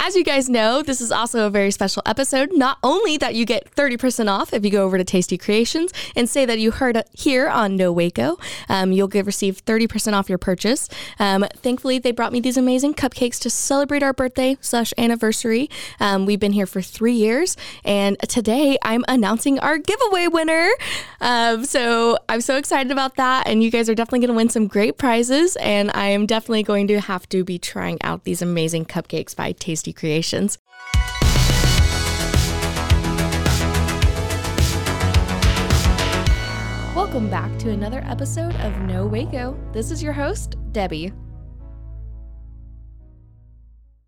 As you guys know, this is also a very special episode. Not only that you get 30% off if you go over to Tasty Creations and say that you heard it here on No Waco, you'll receive 30% off your purchase. Thankfully, they brought me these amazing cupcakes to celebrate our birthday/anniversary. We've been here for 3 years, and today I'm announcing our giveaway winner. So I'm so excited about that, and you guys are definitely going to win some great prizes, and I am definitely going to have to be trying out these amazing cupcakes by Tasty Creations. Welcome back to another episode of No Waco. This is your host, Debbie.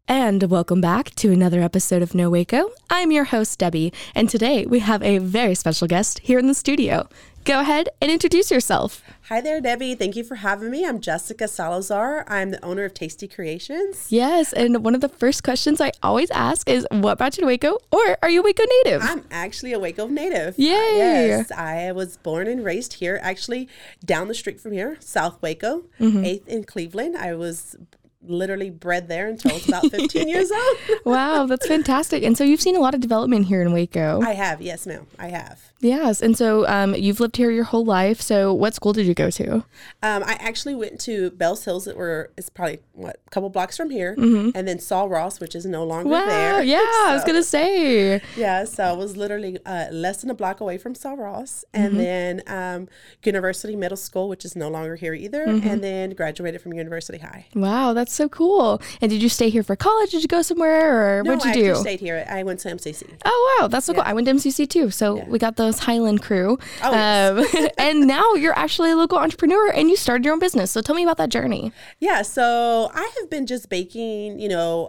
And welcome back to another episode of No Waco. I'm your host, Debbie, and today we have a very special guest here in the studio. Go ahead and introduce yourself. Hi there, Debbie. Thank you for having me. I'm Jessica Salazar. I'm the owner of Tasty Creations. Yes, and one of the first questions I always ask is, what brought you to Waco, or are you a Waco native? I'm actually a Waco native. Yay! Yes, I was born and raised here, actually down the street from here, South Waco, 8th in Cleveland. I was literally bred there until I was about 15 years old. Wow, that's fantastic. And so you've seen a lot of development here in Waco. I have. Yes, ma'am. I have. Yes. And so you've lived here your whole life. So what school did you go to? I actually went to Bells Hills, it's probably a couple blocks from here, and then Saul Ross, which is no longer there. Yeah, so, I was going to say. Yeah, so I was literally less than a block away from Saul Ross, and then University Middle School, which is no longer here either, and then graduated from University High. Wow, that's so cool. And did you stay here for college? Did you go somewhere, or what did you do? No, I stayed here. I went to MCC. Oh, wow. That's so cool. I went to MCC too. So we got those Highland crew. Oh, yes. And now you're actually a local entrepreneur and you started your own business. So tell me about that journey. Yeah. So I have been just baking,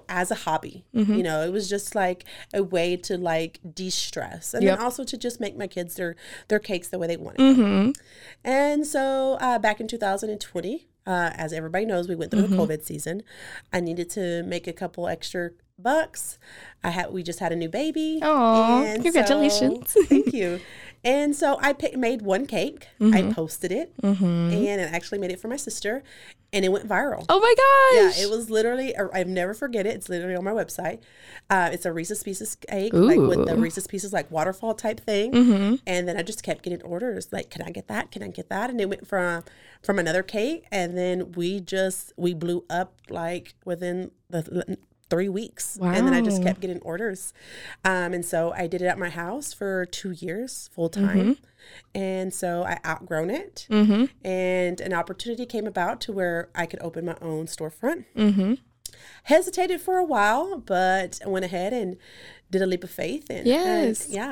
as a hobby. You know, it was just like a way to de-stress. And then also to just make my kids their cakes the way they wanted. And so back in 2020, as everybody knows, we went through the COVID season. I needed to make a couple extra bucks. We just had a new baby. Oh, congratulations. So, thank you. And so I made one cake. I posted it, and I actually made it for my sister, and it went viral. Oh my gosh. Yeah, it was literally, I'll never forget it. It's literally on my website. It's a Reese's Pieces cake, with the Reese's Pieces, waterfall type thing. And then I just kept getting orders, can I get that? Can I get that? And it went from another cake, and then we blew up within the 3 weeks. Wow. And then I just kept getting orders. And so I did it at my house for 2 years full time. And so I outgrown it. And an opportunity came about to where I could open my own storefront. Hesitated for a while, but I went ahead and did a leap of faith. And,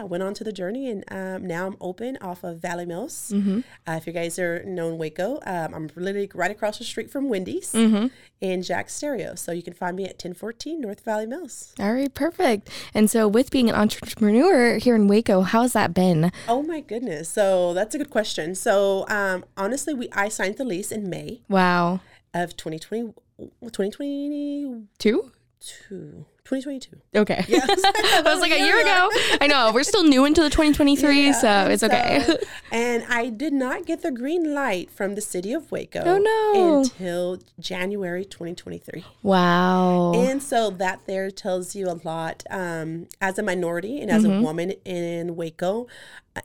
went on to the journey. And now I'm open off of Valley Mills. If you guys are known Waco, I'm literally right across the street from Wendy's and Jack Stereo. So you can find me at 1014 North Valley Mills. All right, perfect. And so with being an entrepreneur here in Waco, how's that been? Oh, my goodness. So that's a good question. So honestly, I signed the lease in May. Wow. Of 2022. Okay. Yes. I was a year ago. I know. We're still new into the 2023, so it's okay. And I did not get the green light from the city of Waco until January 2023. Wow. And so that there tells you a lot. As a minority and as a woman in Waco,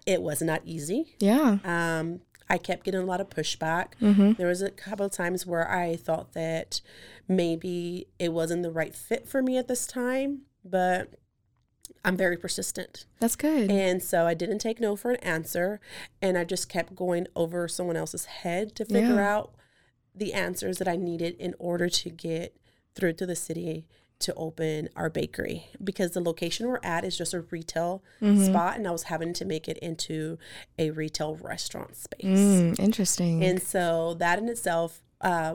it was not easy. Yeah. I kept getting a lot of pushback. There was a couple of times where I thought that maybe it wasn't the right fit for me at this time. but I'm very persistent. That's good. And so I didn't take no for an answer, and I just kept going over someone else's head to figure out the answers that I needed in order to get through to the city to open our bakery, because the location we're at is just a retail spot, and I was having to make it into a retail restaurant space. Interesting. And so that in itself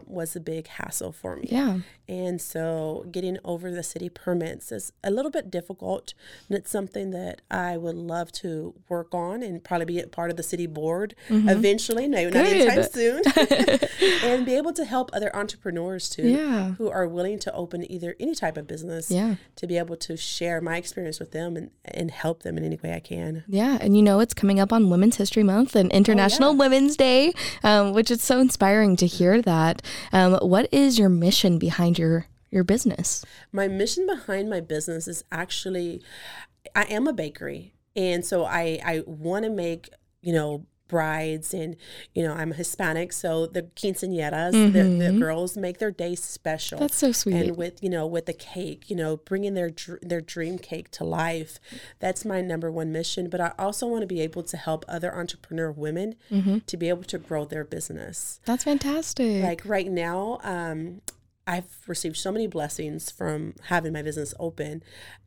was a big hassle for me. Yeah. And so getting over the city permits is a little bit difficult, and it's something that I would love to work on and probably be a part of the city board eventually. No, not anytime soon. And be able to help other entrepreneurs too, who are willing to open either any type of business, to be able to share my experience with them and help them in any way I can. Yeah. And you know, it's coming up on Women's History Month and International Women's Day, which is so inspiring to hear that. What is your mission behind your business? My mission behind my business is actually, I am a bakery. And so I want to make, you know, brides, and, you know, I'm Hispanic. So the quinceañeras, the girls make their day special. That's so sweet. And with, you know, with the cake, you know, bringing their dream cake to life. That's my number one mission. But I also want to be able to help other entrepreneur women to be able to grow their business. That's fantastic. Like right now, I've received so many blessings from having my business open,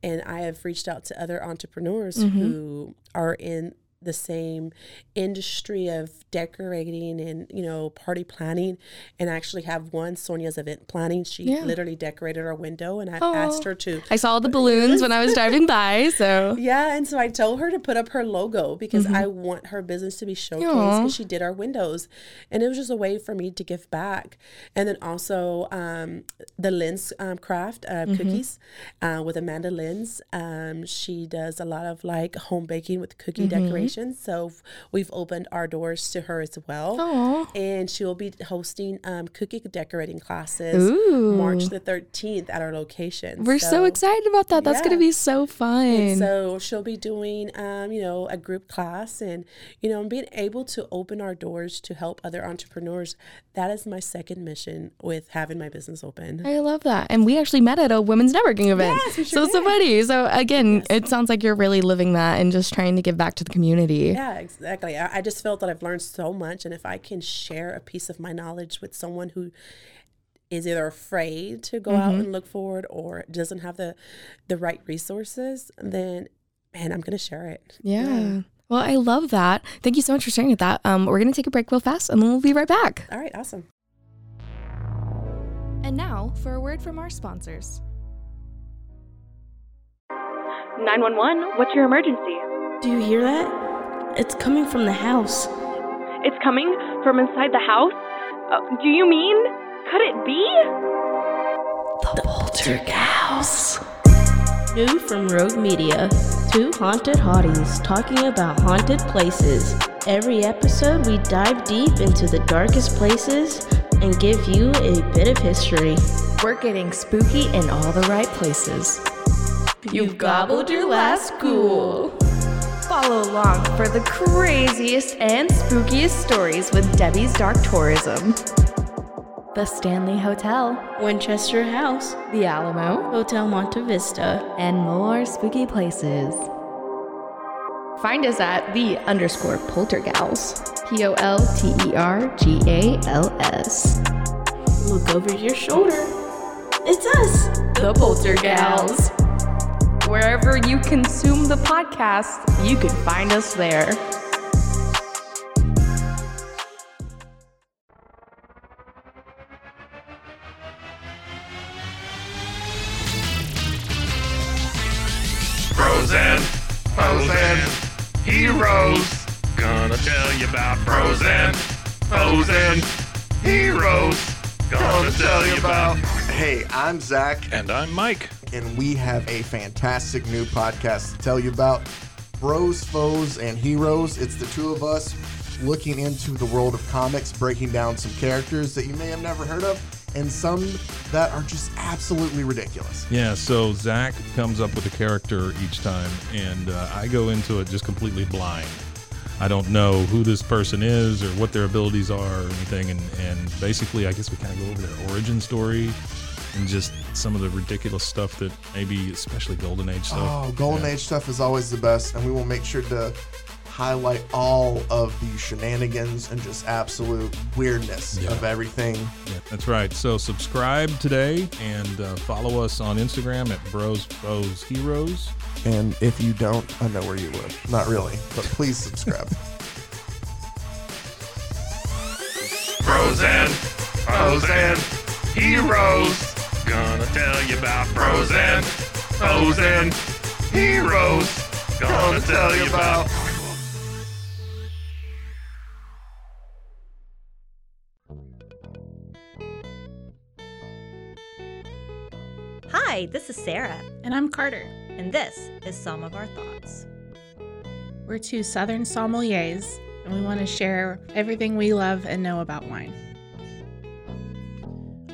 and I have reached out to other entrepreneurs who are in the same industry of decorating and, you know, party planning, and I actually have one, Sonia's Event Planning. She literally decorated our window, and I asked her to. I saw the balloons when I was driving by, so. Yeah, and so I told her to put up her logo because I want her business to be showcased, because she did our windows, and it was just a way for me to give back. And then also the Lynn's craft cookies with Amanda Lynn's. She does a lot of like home baking with cookie decoration. So we've opened our doors to her as well. And she will be hosting cookie decorating classes March the 13th at our location. We're so excited about that. That's going to be so fun. And so she'll be doing, you know, a group class, and, you know, being able to open our doors to help other entrepreneurs. That is my second mission with having my business open. I love that. And we actually met at a women's networking event. Yes, we sure did. So funny. So again, it sounds like you're really living that and just trying to give back to the community. Yeah, exactly. I just felt that I've learned so much, and if I can share a piece of my knowledge with someone who is either afraid to go out and look for it or doesn't have the right resources, then, man, I'm going to share it. Yeah. Well, I love that. Thank you so much for sharing that. We're going to take a break real fast, and then we'll be right back. All right. Awesome. And now for a word from our sponsors. 911, what's your emergency? Do you hear that? It's coming from the house. It's coming from inside the house? Do you mean? Could it be? The Poltergals. New from Rogue Media. Two haunted hotties talking about haunted places. Every episode, we dive deep into the darkest places and give you a bit of history. We're getting spooky in all the right places. You've gobbled your last ghoul. Follow along for the craziest and spookiest stories with Debbie's Dark Tourism, The Stanley Hotel, Winchester House, The Alamo, Hotel Monte Vista, and more spooky places. Find us at the_Poltergals, POLTERGALS. Look over your shoulder. It's us, the Poltergals. Wherever you consume the podcast, you can find us there. Bros and foes and heroes. Gonna tell you about bros and foes and heroes. Gonna tell you about. Hey, I'm Zach. And I'm Mike. And we have a fantastic new podcast to tell you about, Bros, Foes, and Heroes. It's the two of us looking into the world of comics, breaking down some characters that you may have never heard of, and some that are just absolutely ridiculous. Yeah, so Zach comes up with a character each time, and I go into it just completely blind. I don't know who this person is or what their abilities are or anything, and basically I guess we kind of go over their origin story. and just some of the ridiculous stuff that maybe, especially Golden Age stuff. Oh, Golden Age stuff is always the best, and we will make sure to highlight all of the shenanigans and just absolute weirdness of everything. Yeah, that's right. So subscribe today and follow us on Instagram at Bros Foes Heroes. And if you don't, I know where you live. Not really, but please subscribe. Bros and Foes and Heroes. Gonna tell you about Bros and Foes and Heroes. Gonna tell you about... Hi, this is Sarah. And I'm Carter. And this is Some of Our Thoughts. We're two Southern sommeliers, and we want to share everything we love and know about wine.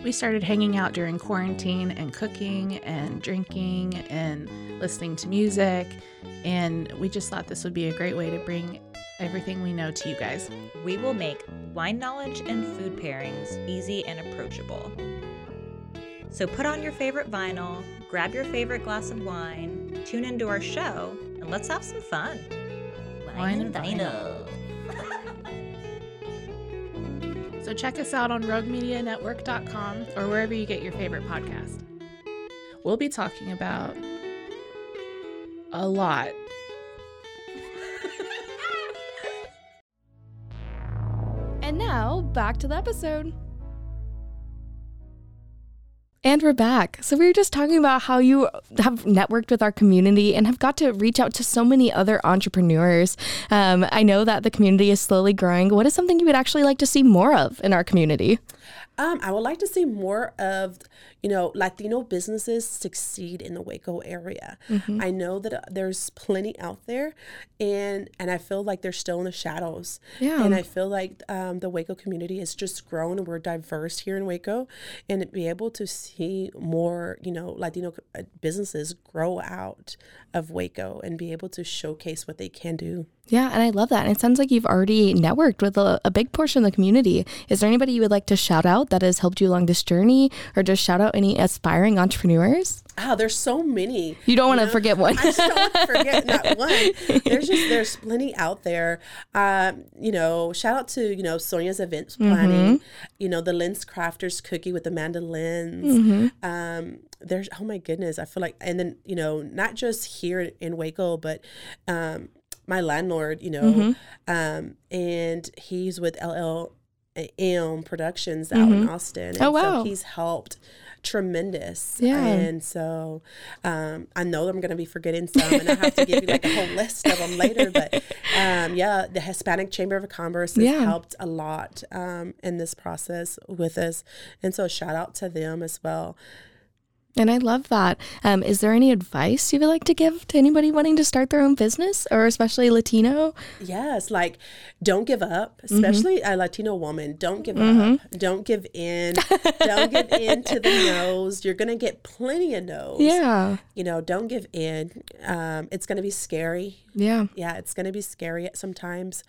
We started hanging out during quarantine and cooking and drinking and listening to music, and we just thought this would be a great way to bring everything we know to you guys. We will make wine knowledge and food pairings easy and approachable. So put on your favorite vinyl, grab your favorite glass of wine, tune into our show, and let's have some fun. Wine and vinyl. So check us out on RogueMediaNetwork.com or wherever you get your favorite podcast. We'll be talking about a lot. And now, back to the episode. And we're back. So we were just talking about how you have networked with our community and have got to reach out to so many other entrepreneurs. I know that the community is slowly growing. What is something you would actually like to see more of in our community? I would like to see more of, Latino businesses succeed in the Waco area. Mm-hmm. I know that there's plenty out there, and I feel like they're still in the shadows. Yeah. And I feel like the Waco community has just grown, and we're diverse here in Waco, and to be able to see more, Latino businesses grow out of Waco and be able to showcase what they can do. Yeah, and I love that. And it sounds like you've already networked with a big portion of the community. Is there anybody you would like to shout out that has helped you along this journey, or just shout out any aspiring entrepreneurs? Oh, there's so many. You don't want to forget one. I just don't want to forget not one. There's plenty out there. Shout out to, Sonia's event planning, the Lynn's Crafters Cookie with Amanda Lynn's. Mm-hmm. There's, oh my goodness, I feel like, and then, not just here in Waco, but, my landlord, and he's with LLM Productions out in Austin. And so he's helped tremendous. Yeah. And so I know I'm going to be forgetting some, and I have to give you a whole list of them later. But the Hispanic Chamber of Commerce has helped a lot in this process with us. And so shout out to them as well. And I love that. Is there any advice you would like to give to anybody wanting to start their own business, or especially Latino? Yes, don't give up, especially a Latino woman. Don't give up. Don't give in. Don't give in to the no's. You're going to get plenty of no's. Yeah. Don't give in. It's going to be scary. Yeah. Yeah, it's going to be scary sometimes,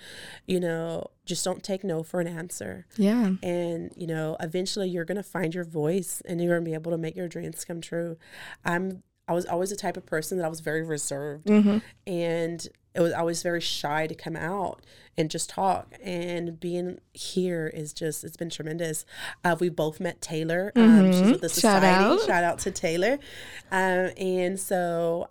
Just don't take no for an answer. Yeah. And, eventually you're going to find your voice, and you're going to be able to make your dreams come true. I was always the type of person that I was very reserved, and it was always very shy to come out and just talk. And being here is it's been tremendous. We both met Taylor. She's with the society. Shout out to Taylor. And so,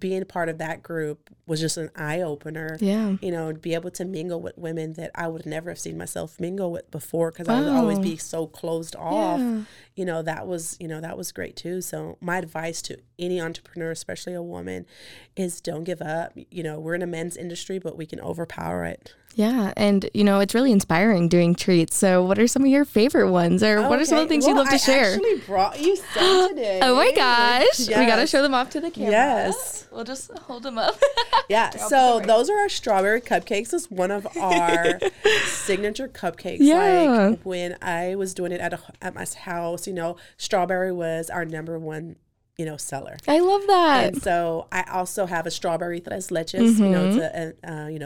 being part of that group was just an eye opener. Yeah. Be able to mingle with women that I would never have seen myself mingle with before, because I would always be so closed off. Yeah. That was great too. So my advice to any entrepreneur, especially a woman, is don't give up. We're in a men's industry, but we can overpower it. Yeah. And, it's really inspiring doing treats. So what are some of your favorite ones, or what are some of the things you'd love to share? I actually brought you some today. Oh my gosh. Yes. We got to show them off to the camera. Yes. We'll just hold them up. Yeah. So those are our strawberry cupcakes. It's one of our signature cupcakes. Yeah. Like when I was doing it at my house, strawberry was our number one seller. I love that. And so I also have a strawberry tres leches,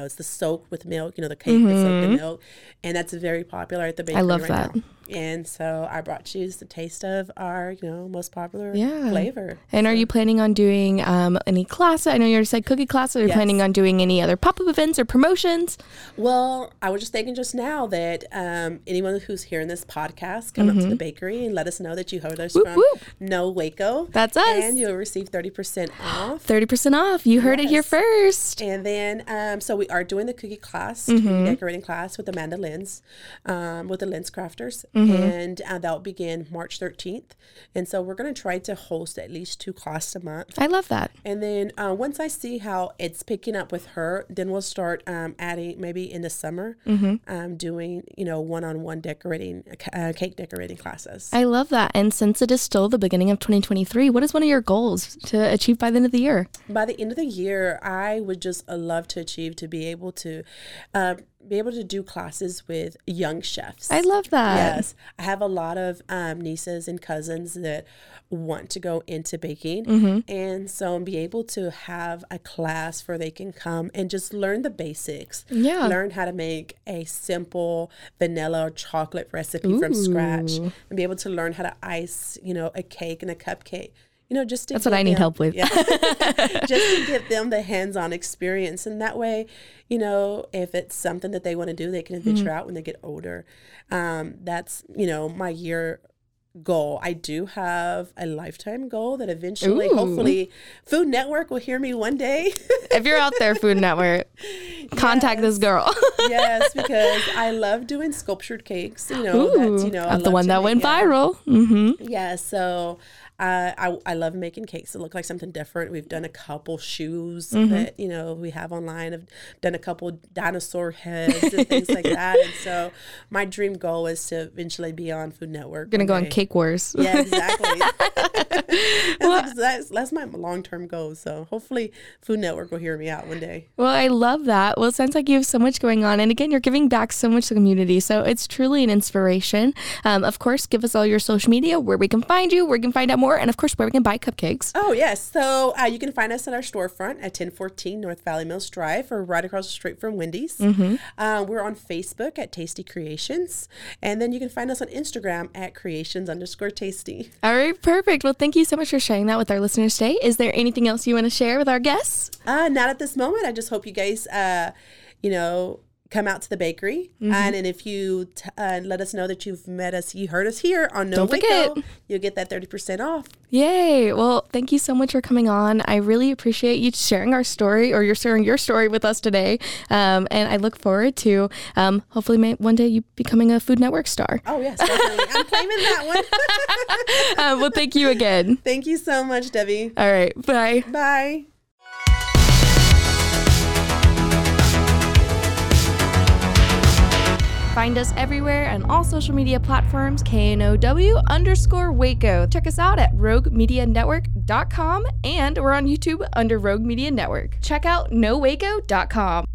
it's the soaked with milk, the cake that's soaked in milk. And that's very popular at the bakery right now. I love that. And so I brought you the taste of our, you know, most popular flavor. And are you planning on doing any class? I know you already said cookie class. Are you planning on doing any other pop-up events or promotions? Well, I was just thinking just now that anyone who's hearing this podcast, come up to the bakery and let us know that you heard us from No Waco. That's us. And you'll receive 30% off. 30% off. You heard it here first. And then, so we are doing the cookie class, cookie decorating class with Amanda Lynn's, with the Lynn's Crafters. And that will begin March 13th. And so we're going to try to host at least two classes a month. I love that. And then once I see how it's picking up with her, then we'll start adding maybe in the summer, doing, you know, one-on-one decorating, cake decorating classes. I love that. And since it is still the beginning of 2023, what is one of your goals to achieve by the end of the year? By the end of the year, I would just love to achieve to be able to do classes with young chefs. I love that. Yes. I have a lot of nieces and cousins that want to go into baking. And so be able to have a class where they can come and just learn the basics. Yeah. Learn how to make a simple vanilla or chocolate recipe from scratch, and be able to learn how to ice, you know, a cake and a cupcake. You know, just to that's what I need help with. Just to give them the hands-on experience. And that way, you know, if it's something that they want to do, they can venture out when they get older. That's, you know, my year goal. I do have a lifetime goal that eventually, hopefully, Food Network will hear me one day. If you're out there, Food Network, contact this girl. Yes, because I love doing sculptured cakes. You know, that's, you know, that's the one that went viral. Yeah, so I love making cakes that look like something different. We've done a couple shoes that, you know, we have online. I've done a couple dinosaur heads and things like that. And so my dream goal is to eventually be on Food Network. Going to go on Cake Wars. Yeah, exactly. That's my long-term goal. So hopefully Food Network will hear me out one day. Well, I love that. Well, it sounds like you have so much going on. And again, you're giving back so much to the community. So it's truly an inspiration. Of course, give us all your social media, where we can find you, where we can find out more, and of course where we can buy cupcakes. Oh yes, so you can find us at our storefront at 1014 North Valley Mills Drive, or right across the street from Wendy's. We're on Facebook at Tasty Creations, and then you can find us on Instagram at creations_tasty. All right, perfect. Well, thank you so much for sharing that with our listeners today. Is there anything else you want to share with our guests? Not at this moment. I just hope you guys, you know, come out to the bakery, and if you let us know that you've met us, you heard us here on No Waco, you'll get that 30% off. Yay! Well, thank you so much for coming on. I really appreciate you sharing our story, or you're sharing your story with us today. And I look forward to hopefully one day you becoming a Food Network star. Oh yes, definitely. I'm claiming that one. Well, thank you again. Thank you so much, Debbie. All right, bye. Bye. Find us everywhere on all social media platforms, KNOW_Waco. Check us out at RogueMediaNetwork.com, and we're on YouTube under Rogue Media Network. Check out NoWaco.com.